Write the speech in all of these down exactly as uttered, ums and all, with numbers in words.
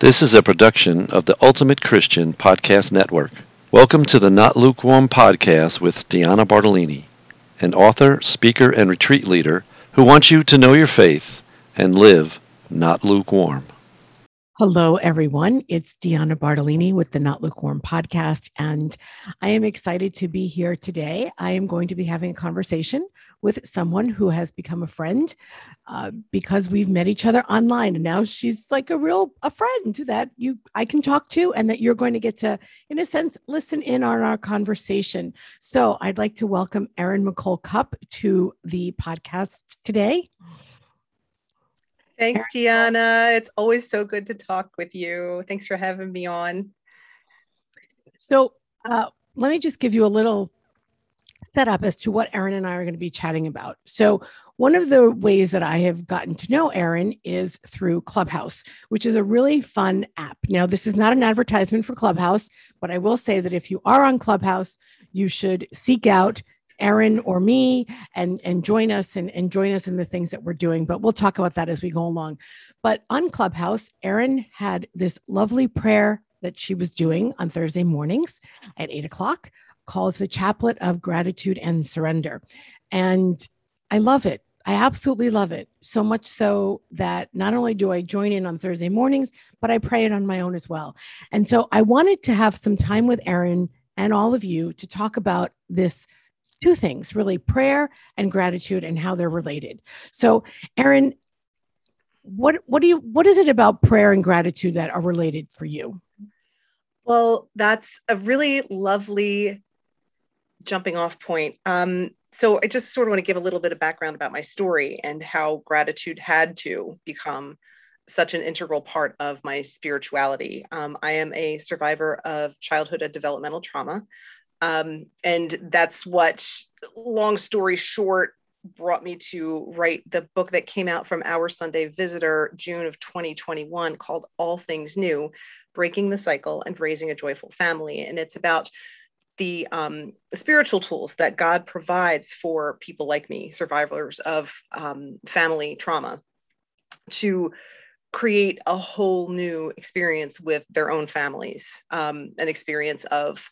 This is a production of the Ultimate Christian Podcast Network. Welcome to the Not Lukewarm Podcast with Deanna Bartolini, an author, speaker, and retreat leader who wants you to know your faith and live not lukewarm. Hello, everyone. It's Deanna Bartolini with the Not Lukewarm Podcast, and I am excited to be here today. I am going to be having a conversation with someone who has become a friend uh, because we've met each other online, and now she's like a real a friend that you I can talk to and that you're going to get to, in a sense, listen in on our conversation. So I'd like to welcome Erin McCole Cupp to the podcast today. Thanks, Deanna. It's always so good to talk with you. Thanks for having me on. So uh, let me just give you a little setup as to what Erin and I are going to be chatting about. So one of the ways that I have gotten to know Erin is through Clubhouse, which is a really fun app. Now, this is not an advertisement for Clubhouse, but I will say that if you are on Clubhouse, you should seek out Erin or me and, and join us and, and join us in the things that we're doing. But we'll talk about that as we go along. But on Clubhouse, Erin had this lovely prayer that she was doing on Thursday mornings at eight o'clock called the Chaplet of Gratitude and Surrender. And I love it. I absolutely love it. So much so that not only do I join in on Thursday mornings, but I pray it on my own as well. And so I wanted to have some time with Erin and all of you to talk about this two things, really, prayer and gratitude and how they're related. So Erin, what, what do you, what is it about prayer and gratitude that are related for you? Well, that's a really lovely jumping off point. Um, so I just sort of want to give a little bit of background about my story and how gratitude had to become such an integral part of my spirituality. Um, I am a survivor of childhood and developmental trauma. Um, and that's what, long story short, brought me to write the book that came out from Our Sunday Visitor, June of twenty twenty-one, called All Things New: Breaking the Cycle and Raising a Joyful Family. And it's about the um, spiritual tools that God provides for people like me, survivors of um, family trauma, to create a whole new experience with their own families, um, an experience of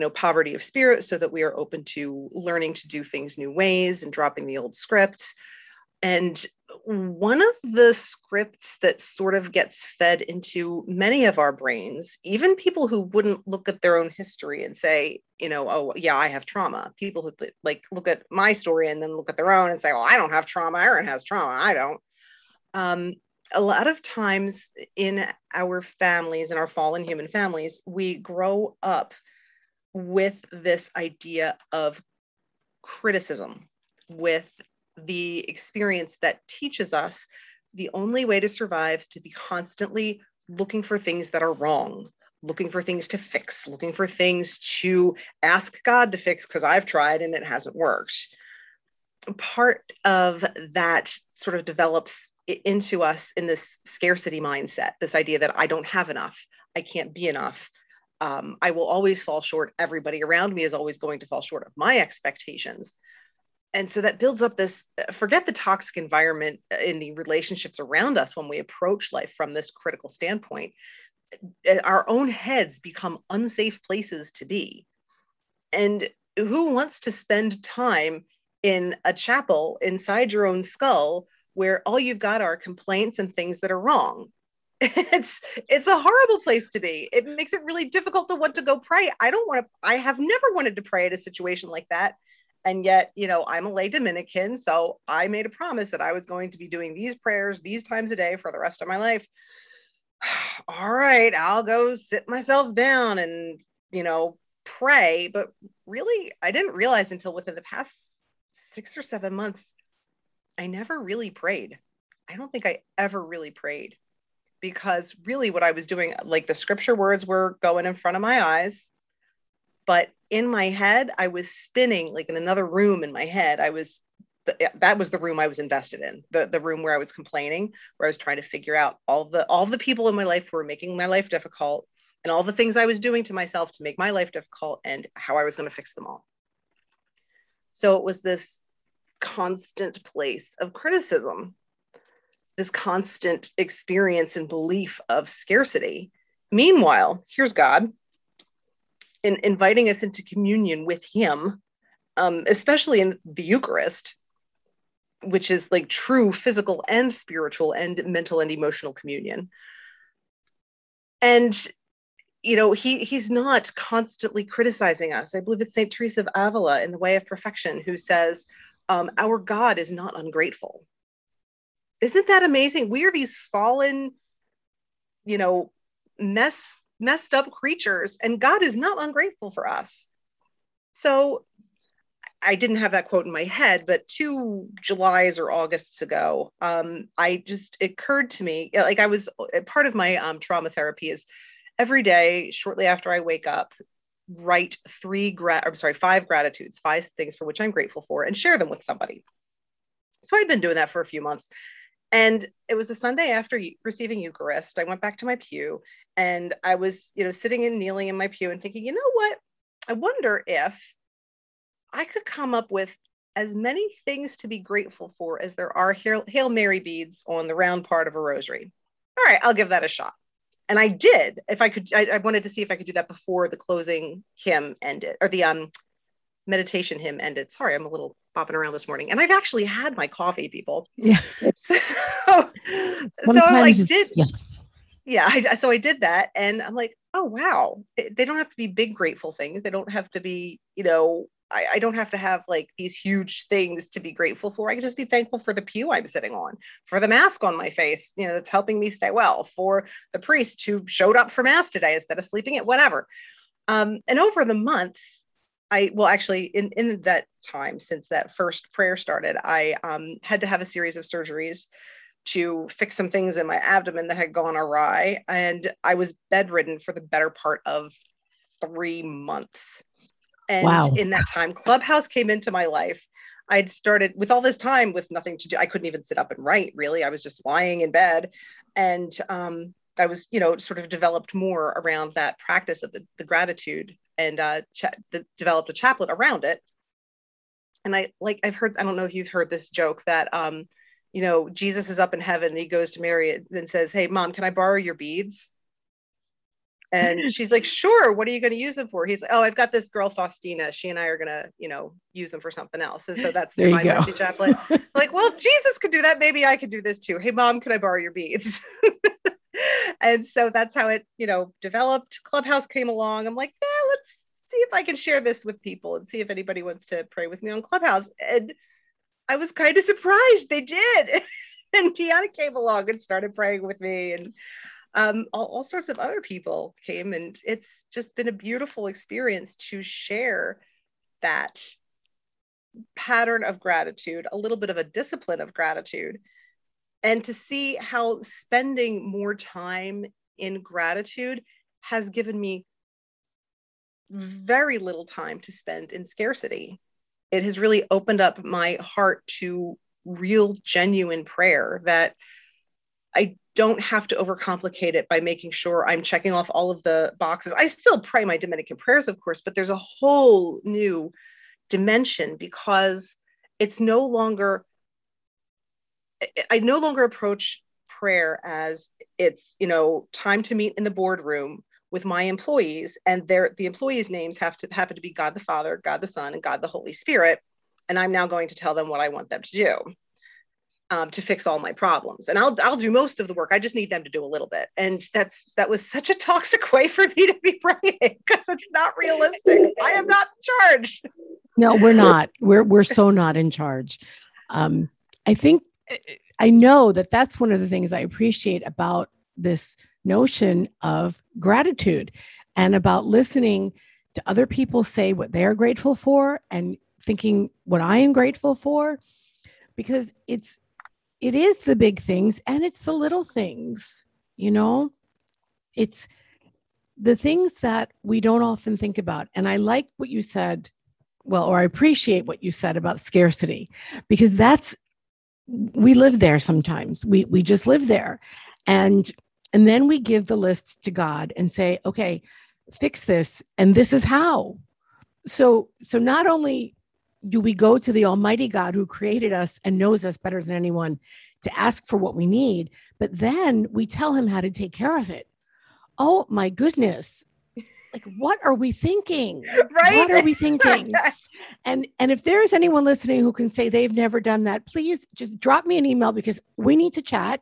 Know, poverty of spirit, so that we are open to learning to do things new ways and dropping the old scripts. And one of the scripts that sort of gets fed into many of our brains, even people who wouldn't look at their own history and say, you know, oh yeah, I have trauma. People who like look at my story and then look at their own and say, well, I don't have trauma. Erin has trauma. I don't. Um, A lot of times in our families, in our fallen human families, we grow up with this idea of criticism, with the experience that teaches us the only way to survive is to be constantly looking for things that are wrong, looking for things to fix, looking for things to ask God to fix because I've tried and it hasn't worked. Part of that sort of develops into us in this scarcity mindset, this idea that I don't have enough, I can't be enough. Um, I will always fall short. Everybody around me is always going to fall short of my expectations. And so that builds up this, forget the toxic environment in the relationships around us. When we approach life from this critical standpoint, our own heads become unsafe places to be. And who wants to spend time in a chapel inside your own skull where all you've got are complaints and things that are wrong? It's it's a horrible place to be. It makes it really difficult to want to go pray. I don't want to, I have never wanted to pray at a situation like that. And yet, you know, I'm a lay Dominican. So I made a promise that I was going to be doing these prayers these times a day for the rest of my life. All right, I'll go sit myself down and, you know, pray. But really, I didn't realize until within the past six or seven months, I never really prayed. I don't think I ever really prayed. Because really what I was doing, like the scripture words were going in front of my eyes, but in my head, I was spinning like in another room in my head. I was, that was the room I was invested in, the, the room where I was complaining, where I was trying to figure out all the, all the people in my life who were making my life difficult and all the things I was doing to myself to make my life difficult and how I was going to fix them all. So it was this constant place of criticism, this constant experience and belief of scarcity. Meanwhile, here's God in inviting us into communion with him, um, especially in the Eucharist, which is like true physical and spiritual and mental and emotional communion. And, you know, he he's not constantly criticizing us. I believe it's Saint Teresa of Avila in The Way of Perfection who says, um, our God is not ungrateful. Isn't that amazing? We are these fallen, you know, mess, messed up creatures, and God is not ungrateful for us. So I didn't have that quote in my head, but two Julys or Augusts ago, um, I just, it occurred to me, like I was, part of my um, trauma therapy is every day, shortly after I wake up, write three, gra- I'm sorry, five gratitudes, five things for which I'm grateful for, and share them with somebody. So I'd been doing that for a few months. And it was the Sunday after receiving Eucharist. I went back to my pew and I was, you know, sitting and kneeling in my pew and thinking, you know what? I wonder if I could come up with as many things to be grateful for as there are Hail Mary beads on the round part of a rosary. All right, I'll give that a shot. And I did. If I could, I, I wanted to see if I could do that before the closing hymn ended, or the um, meditation hymn ended. Sorry, I'm a little bopping around this morning. And I've actually had my coffee, people. Yeah. So, so I like, did. Yeah. Yeah, I, so I did that. And I'm like, oh, wow. They don't have to be big, grateful things. They don't have to be, you know, I, I don't have to have like these huge things to be grateful for. I can just be thankful for the pew I'm sitting on, for the mask on my face, you know, that's helping me stay well, for the priest who showed up for mass today instead of sleeping it, whatever. Um, and over the months, I, well, actually in, in that time, since that first prayer started, I um, had to have a series of surgeries to fix some things in my abdomen that had gone awry. And I was bedridden for the better part of three months. And wow. In that time, Clubhouse came into my life. I'd started with all this time with nothing to do. I couldn't even sit up and write, really. I was just lying in bed. And um, I was, you know, sort of developed more around that practice of the, the gratitude and uh, cha- the, developed a chaplet around it. And I like, I've heard, I don't know if you've heard this joke that, um, you know, Jesus is up in heaven and he goes to Mary and says, hey, mom, can I borrow your beads? And she's like, sure, what are you going to use them for? He's like, oh, I've got this girl, Faustina. She and I are going to, you know, use them for something else. And so that's there the mercy chaplet. Like, well, if Jesus could do that, maybe I could do this too. Hey, mom, can I borrow your beads? And so that's how it, you know, developed. Clubhouse came along. I'm like, yeah, let's see if I can share this with people and see if anybody wants to pray with me on Clubhouse. And I was kind of surprised they did. And Deanna came along and started praying with me. And Um, all, all sorts of other people came, and it's just been a beautiful experience to share that pattern of gratitude, a little bit of a discipline of gratitude, and to see how spending more time in gratitude has given me very little time to spend in scarcity. It has really opened up my heart to real, genuine prayer that I don't have to overcomplicate it by making sure I'm checking off all of the boxes. I still pray my Dominican prayers, of course, but there's a whole new dimension because it's no longer, I no longer approach prayer as it's, you know, time to meet in the boardroom with my employees, and their the employees' names have to happen to be God the Father, God the Son, and God the Holy Spirit. And I'm now going to tell them what I want them to do. Um, to fix all my problems. And I'll, I'll do most of the work. I just need them to do a little bit. And that's, that was such a toxic way for me to be praying because it's not realistic. I am not in charge. No, we're not. We're, we're so not in charge. Um, I think, I know that that's one of the things I appreciate about this notion of gratitude and about listening to other people say what they're grateful for and thinking what I am grateful for, because it's, it is the big things and it's the little things, you know, it's the things that we don't often think about. And I like what you said, well, or I appreciate what you said about scarcity, because that's, we live there sometimes. We we just live there. And, and then we give the list to God and say, okay, fix this. And this is how. So, so not only do we go to the Almighty God who created us and knows us better than anyone to ask for what we need, but then we tell him how to take care of it. Oh my goodness. Like, what are we thinking? Right? What are we thinking? And and if there is anyone listening who can say they've never done that, please just drop me an email, because we need to chat.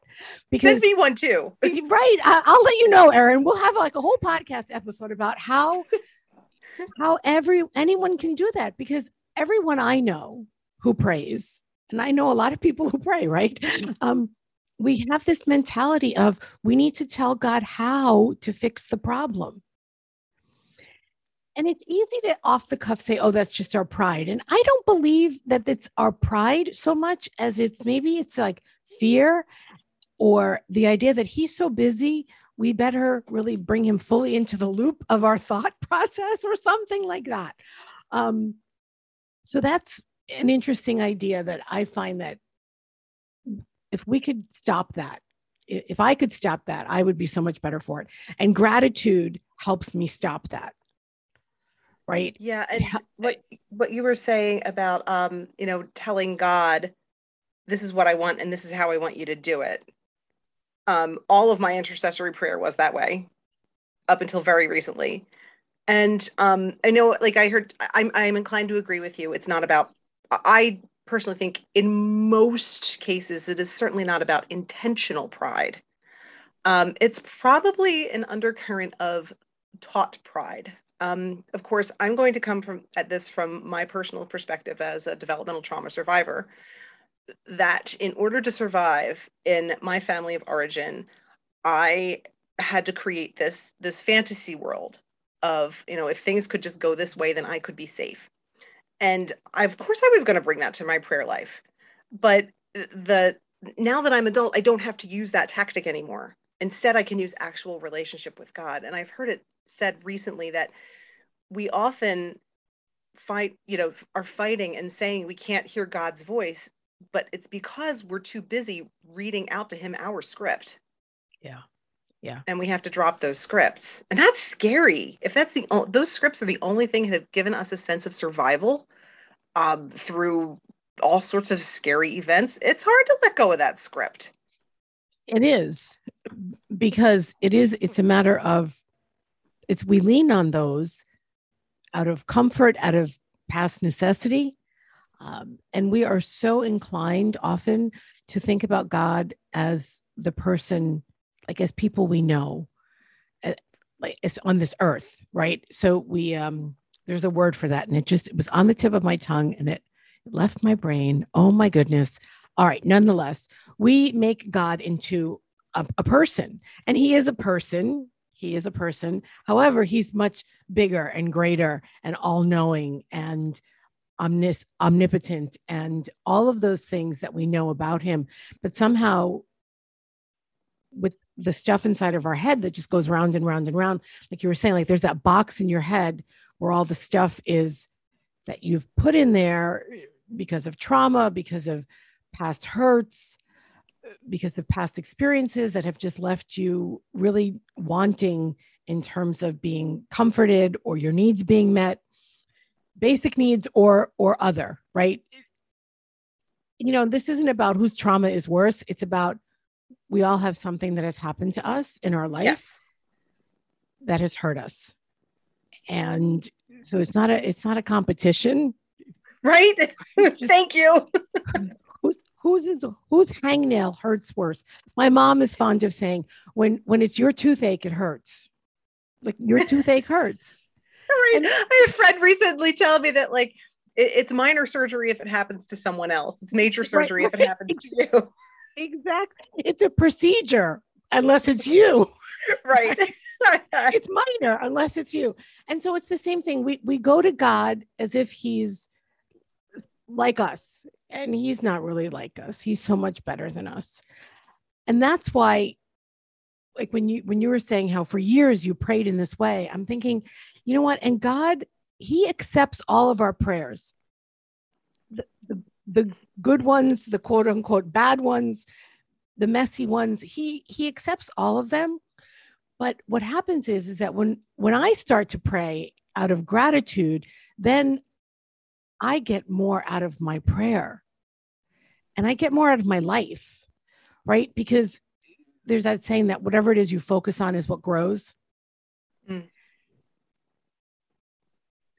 Because send me one too. Right. I, I'll let you know, Erin. We'll have like a whole podcast episode about how how every anyone can do that, because everyone I know who prays, and I know a lot of people who pray, right? Um, we have this mentality of we need to tell God how to fix the problem. And it's easy to off the cuff say, oh, that's just our pride. And I don't believe that it's our pride so much as it's maybe it's like fear, or the idea that he's so busy, we better really bring him fully into the loop of our thought process or something like that. Um, so that's an interesting idea that I find that if we could stop that, if I could stop that, I would be so much better for it. And gratitude helps me stop that. Right. Yeah. And what, what you were saying about, um, you know, telling God, this is what I want and this is how I want you to do it. Um, all of my intercessory prayer was that way up until very recently. And um, I know, like I heard, I'm, I'm inclined to agree with you. It's not about, I personally think in most cases, it is certainly not about intentional pride. Um, it's probably an undercurrent of taught pride. Um, of course, I'm going to come from at this from my personal perspective as a developmental trauma survivor, that in order to survive in my family of origin, I had to create this, this fantasy world of, you know, if things could just go this way, then I could be safe. And I, of course, I was going to bring that to my prayer life. But the now that I'm adult, I don't have to use that tactic anymore. Instead, I can use actual relationship with God. And I've heard it said recently that we often fight, you know, are fighting and saying we can't hear God's voice, but it's because we're too busy reading out to him our script. Yeah. Yeah. And we have to drop those scripts. And that's scary. If that's the, those scripts are the only thing that have given us a sense of survival um, through all sorts of scary events, it's hard to let go of that script. It is, because it is, it's a matter of, it's we lean on those out of comfort, out of past necessity. Um, and we are so inclined often to think about God as the person, like as people we know, uh, like it's on this earth, right? So we, um, there's a word for that. And it just, it was on the tip of my tongue and it, it left my brain. Oh my goodness. All right. Nonetheless, we make God into a, a person, and he is a person. He is a person. However, he's much bigger and greater and all-knowing and omnis- omnipotent and all of those things that we know about him. But somehow with the stuff inside of our head that just goes round and round and round, like you were saying, like there's that box in your head where all the stuff is that you've put in there because of trauma, because of past hurts, because of past experiences that have just left you really wanting in terms of being comforted or your needs being met, basic needs or, or other, right? You know, this isn't about whose trauma is worse. It's about, we all have something that has happened to us in our life yes. that has hurt us. And so it's not a, it's not a competition. Right. Just, thank you. Who's, whose hangnail hurts worse? My mom is fond of saying, when, when it's your toothache, it hurts. Like your toothache hurts. Right. And, I had a friend recently tell me that like, it, it's minor surgery if it happens to someone else. It's major surgery right, right. if it happens to you. Exactly. It's a procedure unless it's you. Right. It's minor unless it's you. And so it's the same thing. We, we go to God as if he's like us. And he's not really like us. He's so much better than us. And that's why, like when you, when you were saying how for years you prayed in this way, I'm thinking, you know what? And God, he accepts all of our prayers. The, the, the good ones, the quote unquote bad ones, the messy ones, he, he accepts all of them. But what happens is, is that when, when I start to pray out of gratitude, then I get more out of my prayer and I get more out of my life. right? Because there's that saying that whatever it is you focus on is what grows. Mm.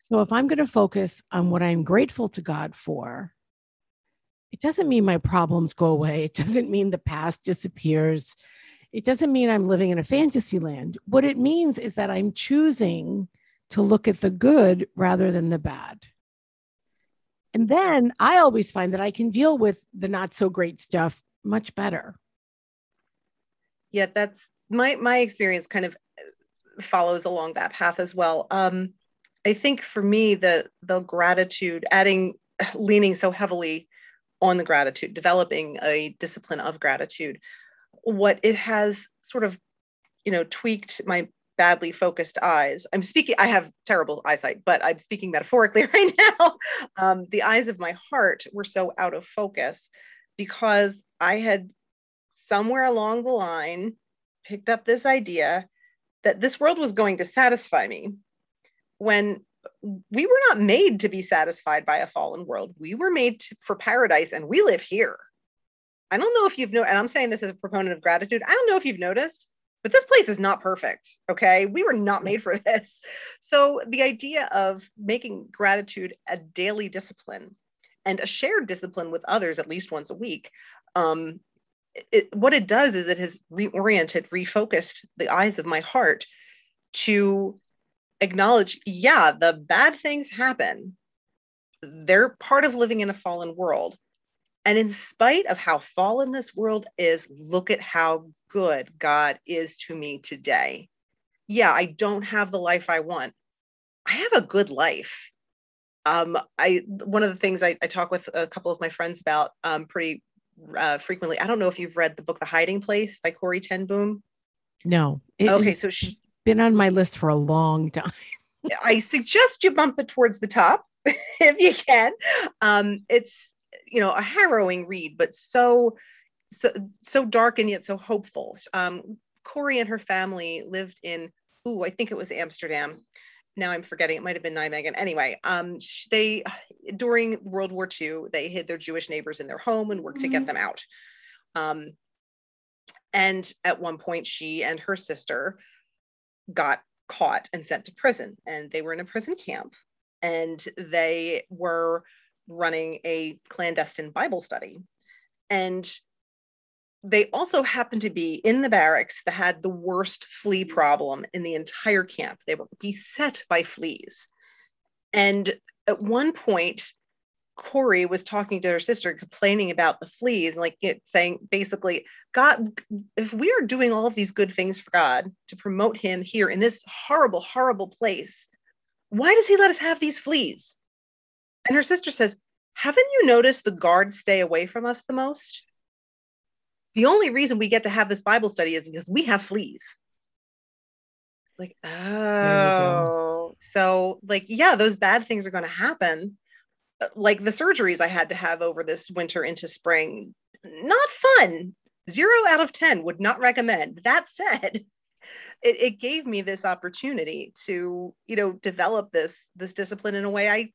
So if I'm going to focus on what I'm grateful to God for, it doesn't mean my problems go away. It doesn't mean the past disappears. It doesn't mean I'm living in a fantasy land. What it means is that I'm choosing to look at the good rather than the bad. And then I always find that I can deal with the not so great stuff much better. Yeah, that's my, my experience kind of follows along that path as well. Um, I think for me, the, the gratitude, adding, leaning so heavily on the gratitude, developing a discipline of gratitude, what it has sort of, you know, tweaked my badly focused eyes. I'm speaking, I have terrible eyesight, but I'm speaking metaphorically right now. Um, the eyes of my heart were so out of focus because I had somewhere along the line picked up this idea that this world was going to satisfy me when we were not made to be satisfied by a fallen world. We were made to, for paradise, and we live here. I don't know if you've noticed, and I'm saying this as a proponent of gratitude, I don't know if you've noticed, but this place is not perfect, okay? We were not made for this. So the idea of making gratitude a daily discipline and a shared discipline with others at least once a week, um, it, what it does is it has reoriented, refocused the eyes of my heart to acknowledge, yeah, the bad things happen. They're part of living in a fallen world. And in spite of how fallen this world is, look at how good God is to me today. Yeah, I don't have the life I want. I have a good life. Um, I one of the things I, I talk with a couple of my friends about um, pretty uh, frequently. I don't know if you've read the book, The Hiding Place by Corrie Ten Boom. No. Okay. So she's been on my list for a long time. I suggest you bump it towards the top if you can. Um, it's, you know, a harrowing read, but so, so, so dark and yet so hopeful. Um, Corrie and her family lived in, ooh, I think it was Amsterdam. Now I'm forgetting, it might've been Nijmegen. Anyway, um, they, during World War Two, they hid their Jewish neighbors in their home and worked mm-hmm. to get them out. Um, and at one point she and her sister got caught and sent to prison, and they were in a prison camp, and they were running a clandestine Bible study. And they also happened to be in the barracks that had the worst flea problem in the entire camp. They were beset by fleas. And at one point, Corrie was talking to her sister, complaining about the fleas, and like it saying, basically, God, if we are doing all of these good things for God to promote him here in this horrible, horrible place, why does he let us have these fleas? And her sister says, haven't you noticed the guards stay away from us the most? The only reason we get to have this Bible study is because we have fleas. It's like, oh, so like, yeah, those bad things are going to happen. Like the surgeries I had to have over this winter into spring, not fun. zero out of ten would not recommend. That said, it, it gave me this opportunity to, you know, develop this, this discipline in a way I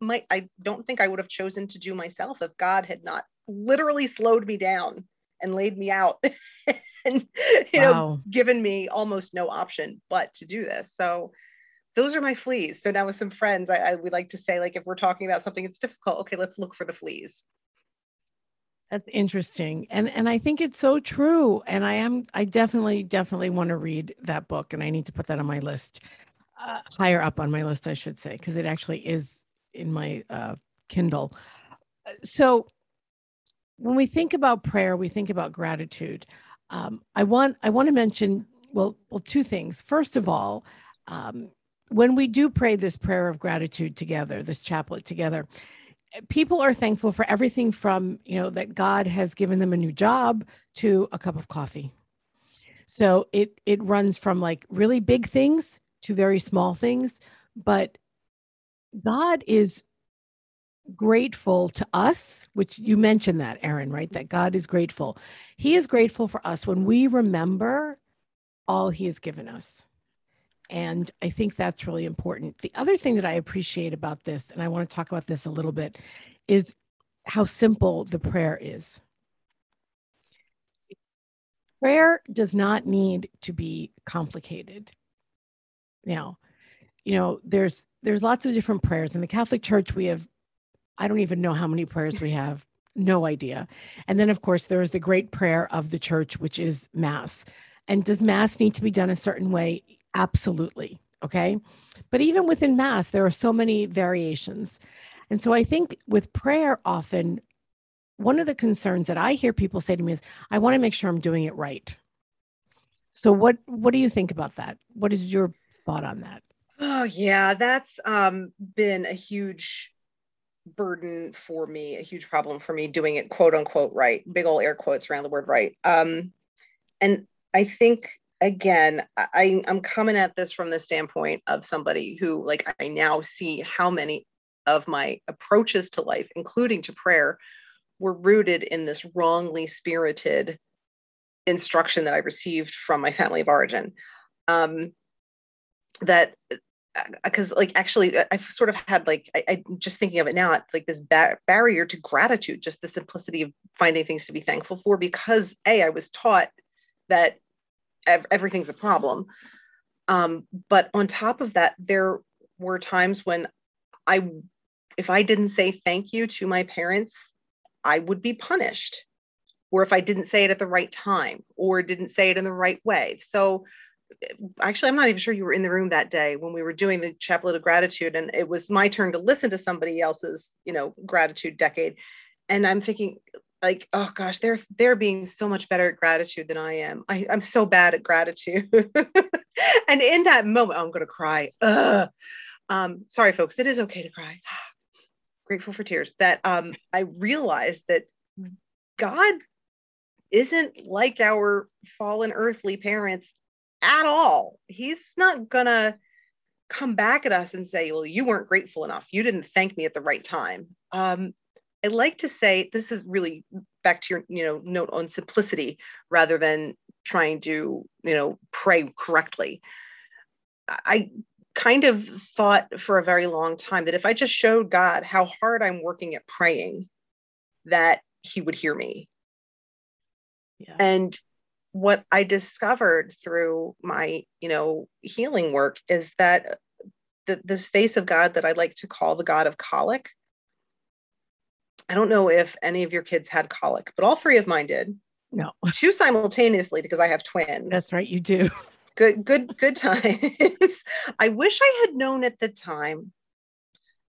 might, I don't think I would have chosen to do myself if God had not literally slowed me down and laid me out and, you wow. know, given me almost no option but to do this. So those are my fleas. So now with some friends, I, I would like to say, like, if we're talking about something that's difficult, okay, let's look for the fleas. That's interesting. And, and I think it's so true. And I am, I definitely, definitely want to read that book, and I need to put that on my list, uh, higher up on my list, I should say, because it actually is in my uh, Kindle. So when we think about prayer, we think about gratitude. Um, I want I want to mention, well, well, two things. First of all, um, when we do pray this prayer of gratitude together, this chaplet together, people are thankful for everything from, you know, that God has given them a new job to a cup of coffee. So it it runs from like really big things to very small things, but God is grateful to us, which you mentioned that, Erin, right? That God is grateful. He is grateful for us when we remember all he has given us. And I think that's really important. The other thing that I appreciate about this, and I want to talk about this a little bit, is how simple the prayer is. Prayer does not need to be complicated. Now, you know, there's there's lots of different prayers. In the Catholic Church, we have, I don't even know how many prayers we have, no idea. And then, of course, there is the great prayer of the Church, which is Mass. And does Mass need to be done a certain way? Absolutely. Okay. But even within Mass, there are so many variations. And so I think with prayer, often one of the concerns that I hear people say to me is, I want to make sure I'm doing it right. So what, what do you think about that? What is your thought on that? Oh yeah, that's um, been a huge burden for me, a huge problem for me, doing it quote unquote right, big old air quotes around the word right. Um, and I think, again, I, I'm coming at this from the standpoint of somebody who, like, I now see how many of my approaches to life, including to prayer, were rooted in this wrongly spirited instruction that I received from my family of origin. Um, that, because like, actually, I've sort of had like, I, I just thinking of it now, like this ba- barrier to gratitude, just the simplicity of finding things to be thankful for, because A, I was taught that ev- everything's a problem. Um, but on top of that, there were times when I, if I didn't say thank you to my parents, I would be punished, or if I didn't say it at the right time or didn't say it in the right way. So actually, I'm not even sure you were in the room that day when we were doing the Chaplet of Gratitude, and it was my turn to listen to somebody else's, you know, gratitude decade. And I'm thinking like, oh gosh, they're, they're being so much better at gratitude than I am. I, I'm so bad at gratitude. And in that moment, I'm going to cry. Ugh. Um, sorry, folks, it is okay to cry. Grateful for tears. That um, I realized that God isn't like our fallen earthly parents at all. He's not gonna come back at us and say, well, you weren't grateful enough. You didn't thank me at the right time. Um, I like to say, this is really back to your, you know, note on simplicity rather than trying to, you know, pray correctly. I kind of thought for a very long time that if I just showed God how hard I'm working at praying, that he would hear me. Yeah. And what I discovered through my, you know, healing work is that the, this face of God that I like to call the God of colic. I don't know if any of your kids had colic, but all three of mine did. No. Two simultaneously, because I have twins. That's right. You do. Good, good, good times. I wish I had known at the time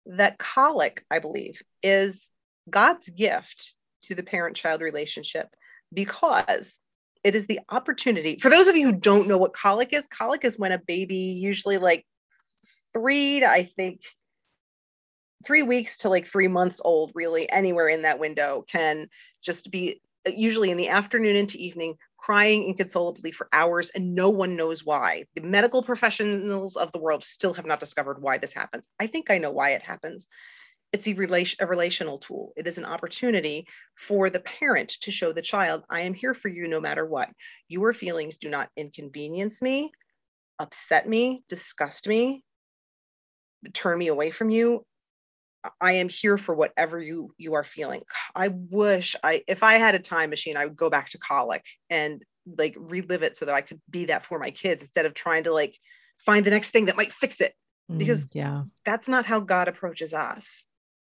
that colic, I believe, is God's gift to the parent-child relationship, because it is the opportunity. For those of you who don't know what colic is, colic is when a baby, usually like three to, I think, three weeks to like three months old, really, anywhere in that window, can just be usually in the afternoon into evening, crying inconsolably for hours, and no one knows why. The medical professionals of the world still have not discovered why this happens. I think I know why it happens. It's a, relation, a relational tool. It is an opportunity for the parent to show the child, I am here for you no matter what. Your feelings do not inconvenience me, upset me, disgust me, turn me away from you. I am here for whatever you, you are feeling. I wish I, if I had a time machine, I would go back to colic and like relive it so that I could be that for my kids instead of trying to like find the next thing that might fix it, because mm, yeah. That's not how God approaches us.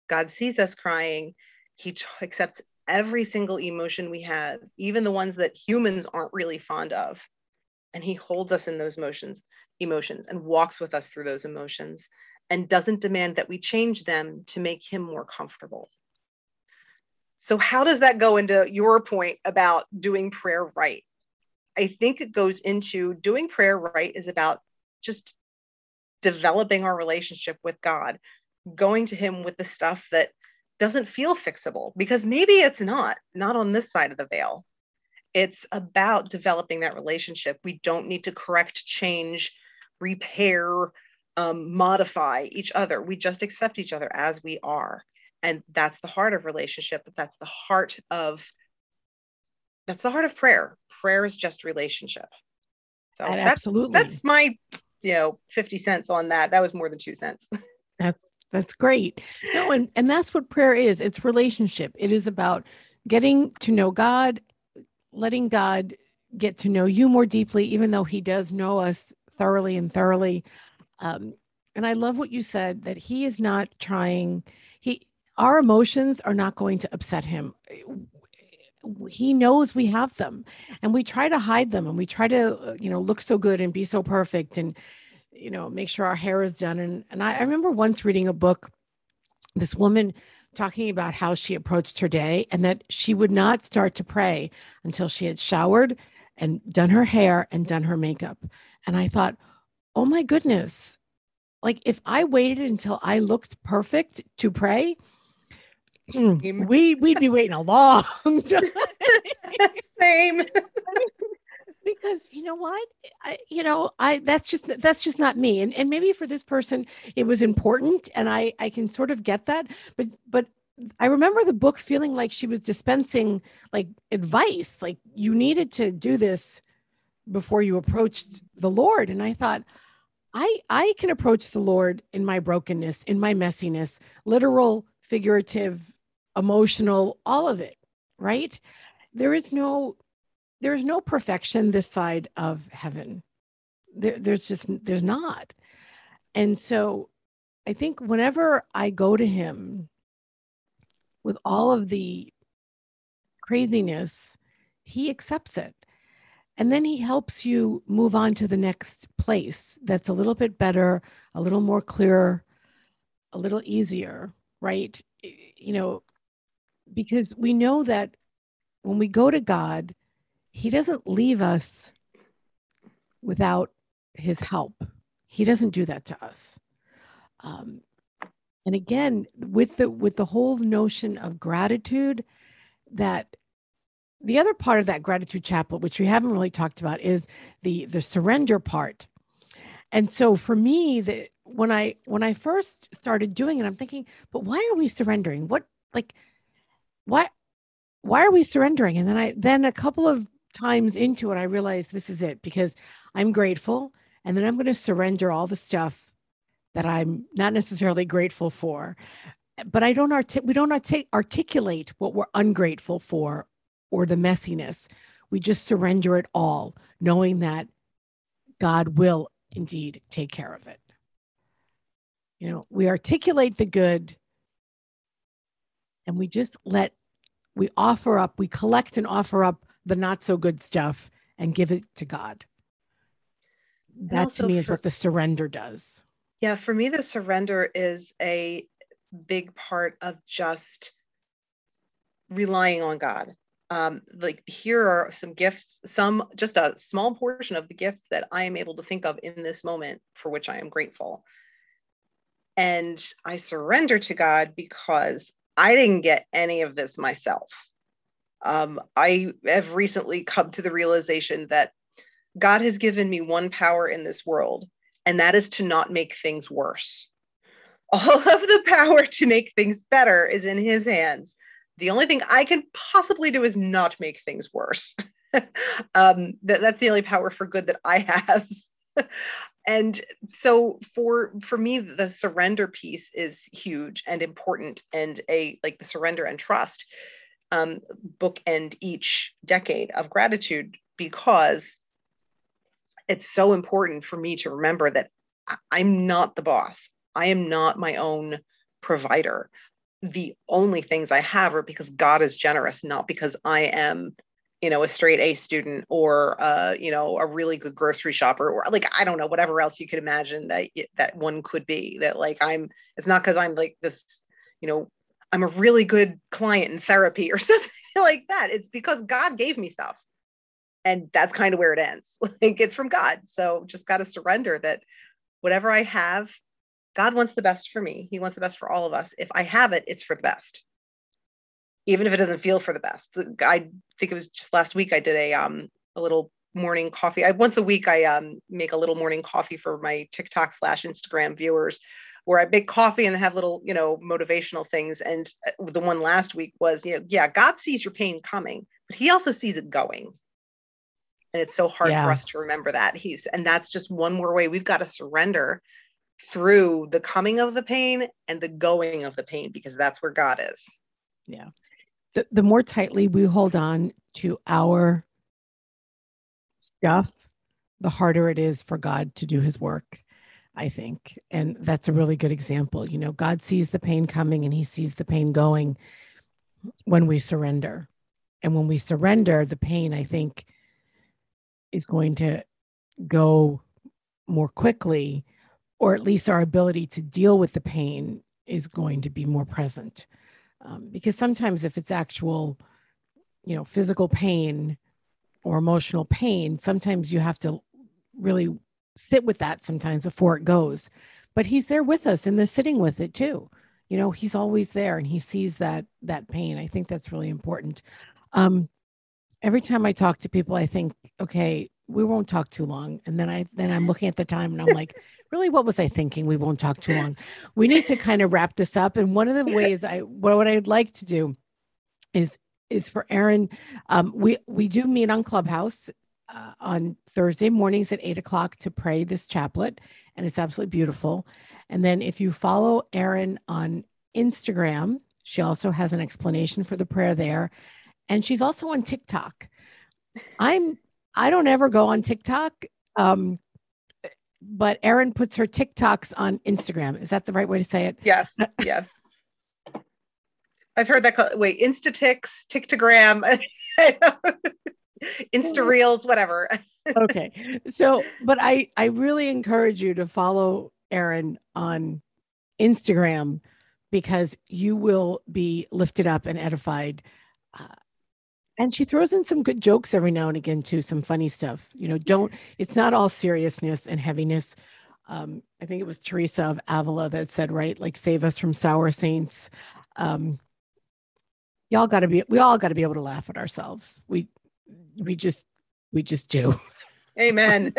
God sees us crying. He t- accepts every single emotion we have, even the ones that humans aren't really fond of. And he holds us in those emotions, emotions and walks with us through those emotions, and doesn't demand that we change them to make him more comfortable. So how does that go into your point about doing prayer right? I think it goes into doing prayer right is about just developing our relationship with God, going to him with the stuff that doesn't feel fixable, because maybe it's not, not on this side of the veil. It's about developing that relationship. We don't need to correct, change, repair, Um, modify each other. We just accept each other as we are. And that's the heart of relationship. That's the heart of, that's the heart of prayer. Prayer is just relationship. So that, absolutely. That's my, you know, fifty cents on that. That was more than two cents. That's, that's great. No, and, and that's what prayer is. It's relationship. It is about getting to know God, letting God get to know you more deeply, even though he does know us thoroughly and thoroughly. Um, and I love what you said, that he is not trying, he, our emotions are not going to upset him. He knows we have them, and we try to hide them, and we try to, you know, look so good and be so perfect, and, you know, make sure our hair is done. And, and I, I remember once reading a book, this woman talking about how she approached her day, and that she would not start to pray until she had showered and done her hair and done her makeup. And I thought, oh my goodness, like if I waited until I looked perfect to pray, we, we'd be waiting a long time. Same. Because you know what, I, you know, I, that's just, that's just not me. And and maybe for this person, it was important. And I, I can sort of get that, but, but I remember the book feeling like she was dispensing like advice, like you needed to do this before you approached the Lord. And I thought, I, I can approach the Lord in my brokenness, in my messiness, literal, figurative, emotional, all of it, right? There is no, There's no perfection this side of heaven. There, there's just, there's not. And so I think whenever I go to him with all of the craziness, he accepts it. And then he helps you move on to the next place that's a little bit better, a little more clear, a little easier, right? You know, because we know that when we go to God, he doesn't leave us without his help. He doesn't do that to us. Um, and again, with the with the whole notion of gratitude, that the other part of that gratitude chaplet, which we haven't really talked about, is the the surrender part. And so for me, the, when I when I first started doing it, I'm thinking, but why are we surrendering? What like why why are we surrendering? And then I then a couple of times into it, I realized this is it, because I'm grateful, and then I'm going to surrender all the stuff that I'm not necessarily grateful for, but I don't arti- we don't arti- articulate what we're ungrateful for or the messiness. We just surrender it all, knowing that God will indeed take care of it. You know, we articulate the good, and we just let, we offer up, we collect and offer up the not so good stuff and give it to God. That to me is what the surrender does. Yeah. For me, the surrender is a big part of just relying on God. Um, like here are some gifts, some, just a small portion of the gifts that I am able to think of in this moment for which I am grateful. And I surrender to God because I didn't get any of this myself. Um, I have recently come to the realization that God has given me one power in this world, and that is to not make things worse. All of the power to make things better is in his hands. The only thing I can possibly do is not make things worse. um, that, that's the only power for good that I have. And so for, for me, the surrender piece is huge and important, and a, like the surrender and trust um, bookend each decade of gratitude, because it's so important for me to remember that I'm not the boss. I am not my own provider. The only things I have are because God is generous, not because I am, you know, a straight A student, or, uh, you know, a really good grocery shopper, or like, I don't know, whatever else you could imagine that, that one could be, that like, I'm, it's not because I'm like this, you know, I'm a really good client in therapy or something like that. It's because God gave me stuff, and that's kind of where it ends. Like, it's from God. So just got to surrender that whatever I have, God wants the best for me. He wants the best for all of us. If I have it, it's for the best, even if it doesn't feel for the best. I think it was just last week I did a um a little morning coffee. I once a week I um make a little morning coffee for my TikTok slash Instagram viewers, where I make coffee and have little, you know, motivational things. And the one last week was, you know, yeah, God sees your pain coming, but he also sees it going. And it's so hard yeah. for us to remember that. He's, and that's just one more way we've got to surrender through the coming of the pain and the going of the pain, because that's where God is. Yeah. The, the more tightly we hold on to our stuff, the harder it is for God to do his work, I think. And that's a really good example. You know, God sees the pain coming and he sees the pain going when we surrender. And when we surrender, the pain, I think, is going to go more quickly, or at least our ability to deal with the pain is going to be more present. Um, because sometimes if it's actual, you know, physical pain or emotional pain, sometimes you have to really sit with that sometimes before it goes. But he's there with us in the sitting with it too. You know, he's always there and he sees that that pain. I think that's really important. Um, every time I talk to people, I think, okay, we won't talk too long. And then I then I'm looking at the time and I'm like, really, what was I thinking? We won't talk too long. We need to kind of wrap this up. And one of the ways I what, what I'd like to do is is for Erin. Um, we we do meet on Clubhouse uh, on Thursday mornings at eight o'clock to pray this chaplet, and it's absolutely beautiful. And then if you follow Erin on Instagram, she also has an explanation for the prayer there, and she's also on TikTok. I'm I don't ever go on TikTok, um, but Erin puts her TikToks on Instagram. Is that the right way to say it? Yes, yes. I've heard that called, wait, Instatix, Tictogram, Insta Reels, whatever. Okay. So, but I, I really encourage you to follow Erin on Instagram, because you will be lifted up and edified. Uh, and she throws in some good jokes every now and again too, some funny stuff. You know, don't, it's not all seriousness and heaviness. Um, I think it was Teresa of Avila that said, right, like, save us from sour saints. Um, y'all got to be, we all got to be able to laugh at ourselves. We, we just, we just do. Amen.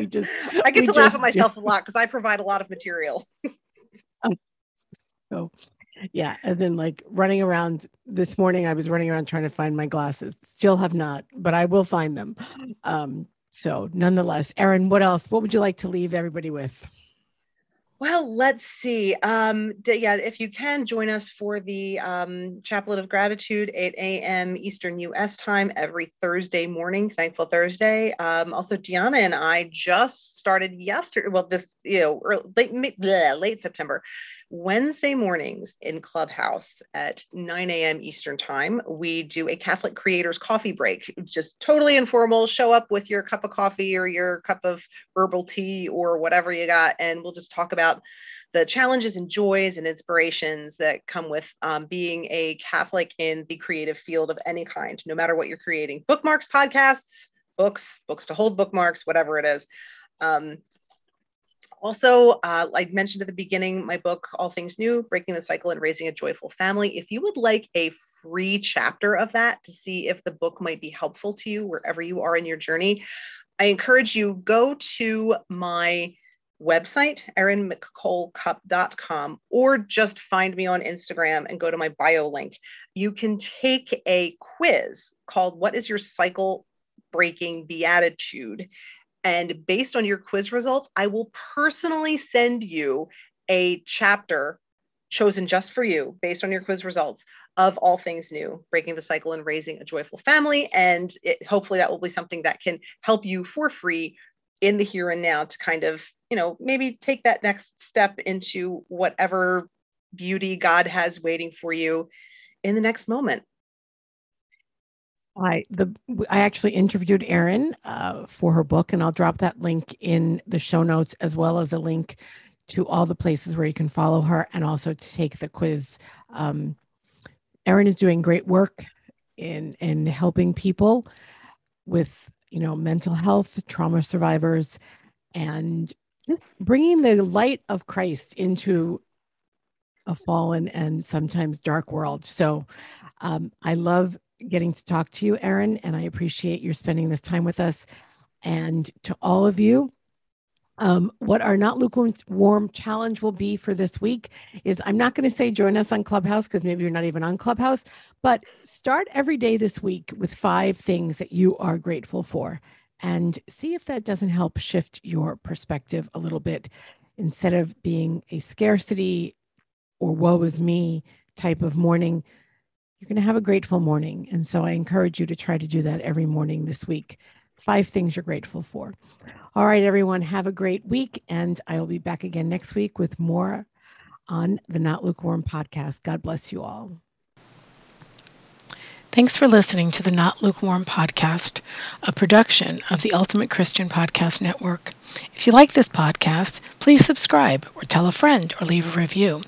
we just, I get to laugh at myself do. a lot because I provide a lot of material. um, so, yeah. And then, like, running around this morning, I was running around trying to find my glasses. Still have not, but I will find them. Um, so nonetheless, Erin, what else, what would you like to leave everybody with? Well, let's see. Um, d- yeah, if you can join us for the um, Chaplet of Gratitude, eight a.m. Eastern U S time every Thursday morning, Thankful Thursday. Um, also, Deanna and I just started yesterday. Well, this, you know, early, late, bleh, late September, Wednesday mornings in Clubhouse at nine a.m. Eastern time. We do a Catholic Creators Coffee Break, just totally informal. Show up with your cup of coffee or your cup of herbal tea or whatever you got, and we'll just talk about the challenges and joys and inspirations that come with um, being a Catholic in the creative field of any kind, no matter what you're creating. Bookmarks, podcasts, books, books to hold bookmarks, whatever it is. Um, Also, uh, I mentioned at the beginning, my book, All Things New, Breaking the Cycle and Raising a Joyful Family. If you would like a free chapter of that to see if the book might be helpful to you wherever you are in your journey, I encourage you, go to my website, Erin McCole Cupp dot com, or just find me on Instagram and go to my bio link. You can take a quiz called What is Your Cycle Breaking Beatitude? And based on your quiz results, I will personally send you a chapter chosen just for you based on your quiz results of All Things New, Breaking the Cycle and Raising a Joyful Family. And it, hopefully that will be something that can help you for free in the here and now to kind of, you know, maybe take that next step into whatever beauty God has waiting for you in the next moment. I the I actually interviewed Erin uh, for her book, and I'll drop that link in the show notes, as well as a link to all the places where you can follow her and also to take the quiz. Um, Erin is doing great work in in helping people with, you know, mental health, trauma survivors, and just bringing the light of Christ into a fallen and sometimes dark world. So um, I love getting to talk to you, Erin, and I appreciate your spending this time with us. And to all of you, um, what our Not Lukewarm challenge will be for this week is, I'm not going to say join us on Clubhouse, because maybe you're not even on Clubhouse, but start every day this week with five things that you are grateful for, and see if that doesn't help shift your perspective a little bit, instead of being a scarcity or woe is me type of morning. You're going to have a grateful morning. And so I encourage you to try to do that every morning this week. five things you're grateful for. All right, everyone, have a great week. And I will be back again next week with more on the Not Lukewarm podcast. God bless you all. Thanks for listening to the Not Lukewarm podcast, a production of the Ultimate Christian Podcast Network. If you like this podcast, please subscribe or tell a friend or leave a review.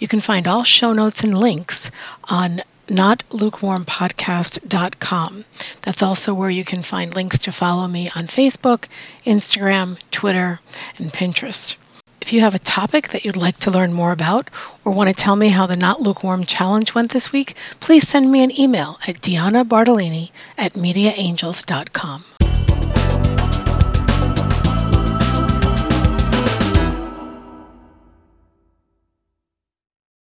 You can find all show notes and links on not lukewarm podcast dot com. That's also where you can find links to follow me on Facebook, Instagram, Twitter, and Pinterest. If you have a topic that you'd like to learn more about or want to tell me how the Not Lukewarm Challenge went this week, please send me an email at Deanna Bartolini at media angels dot com.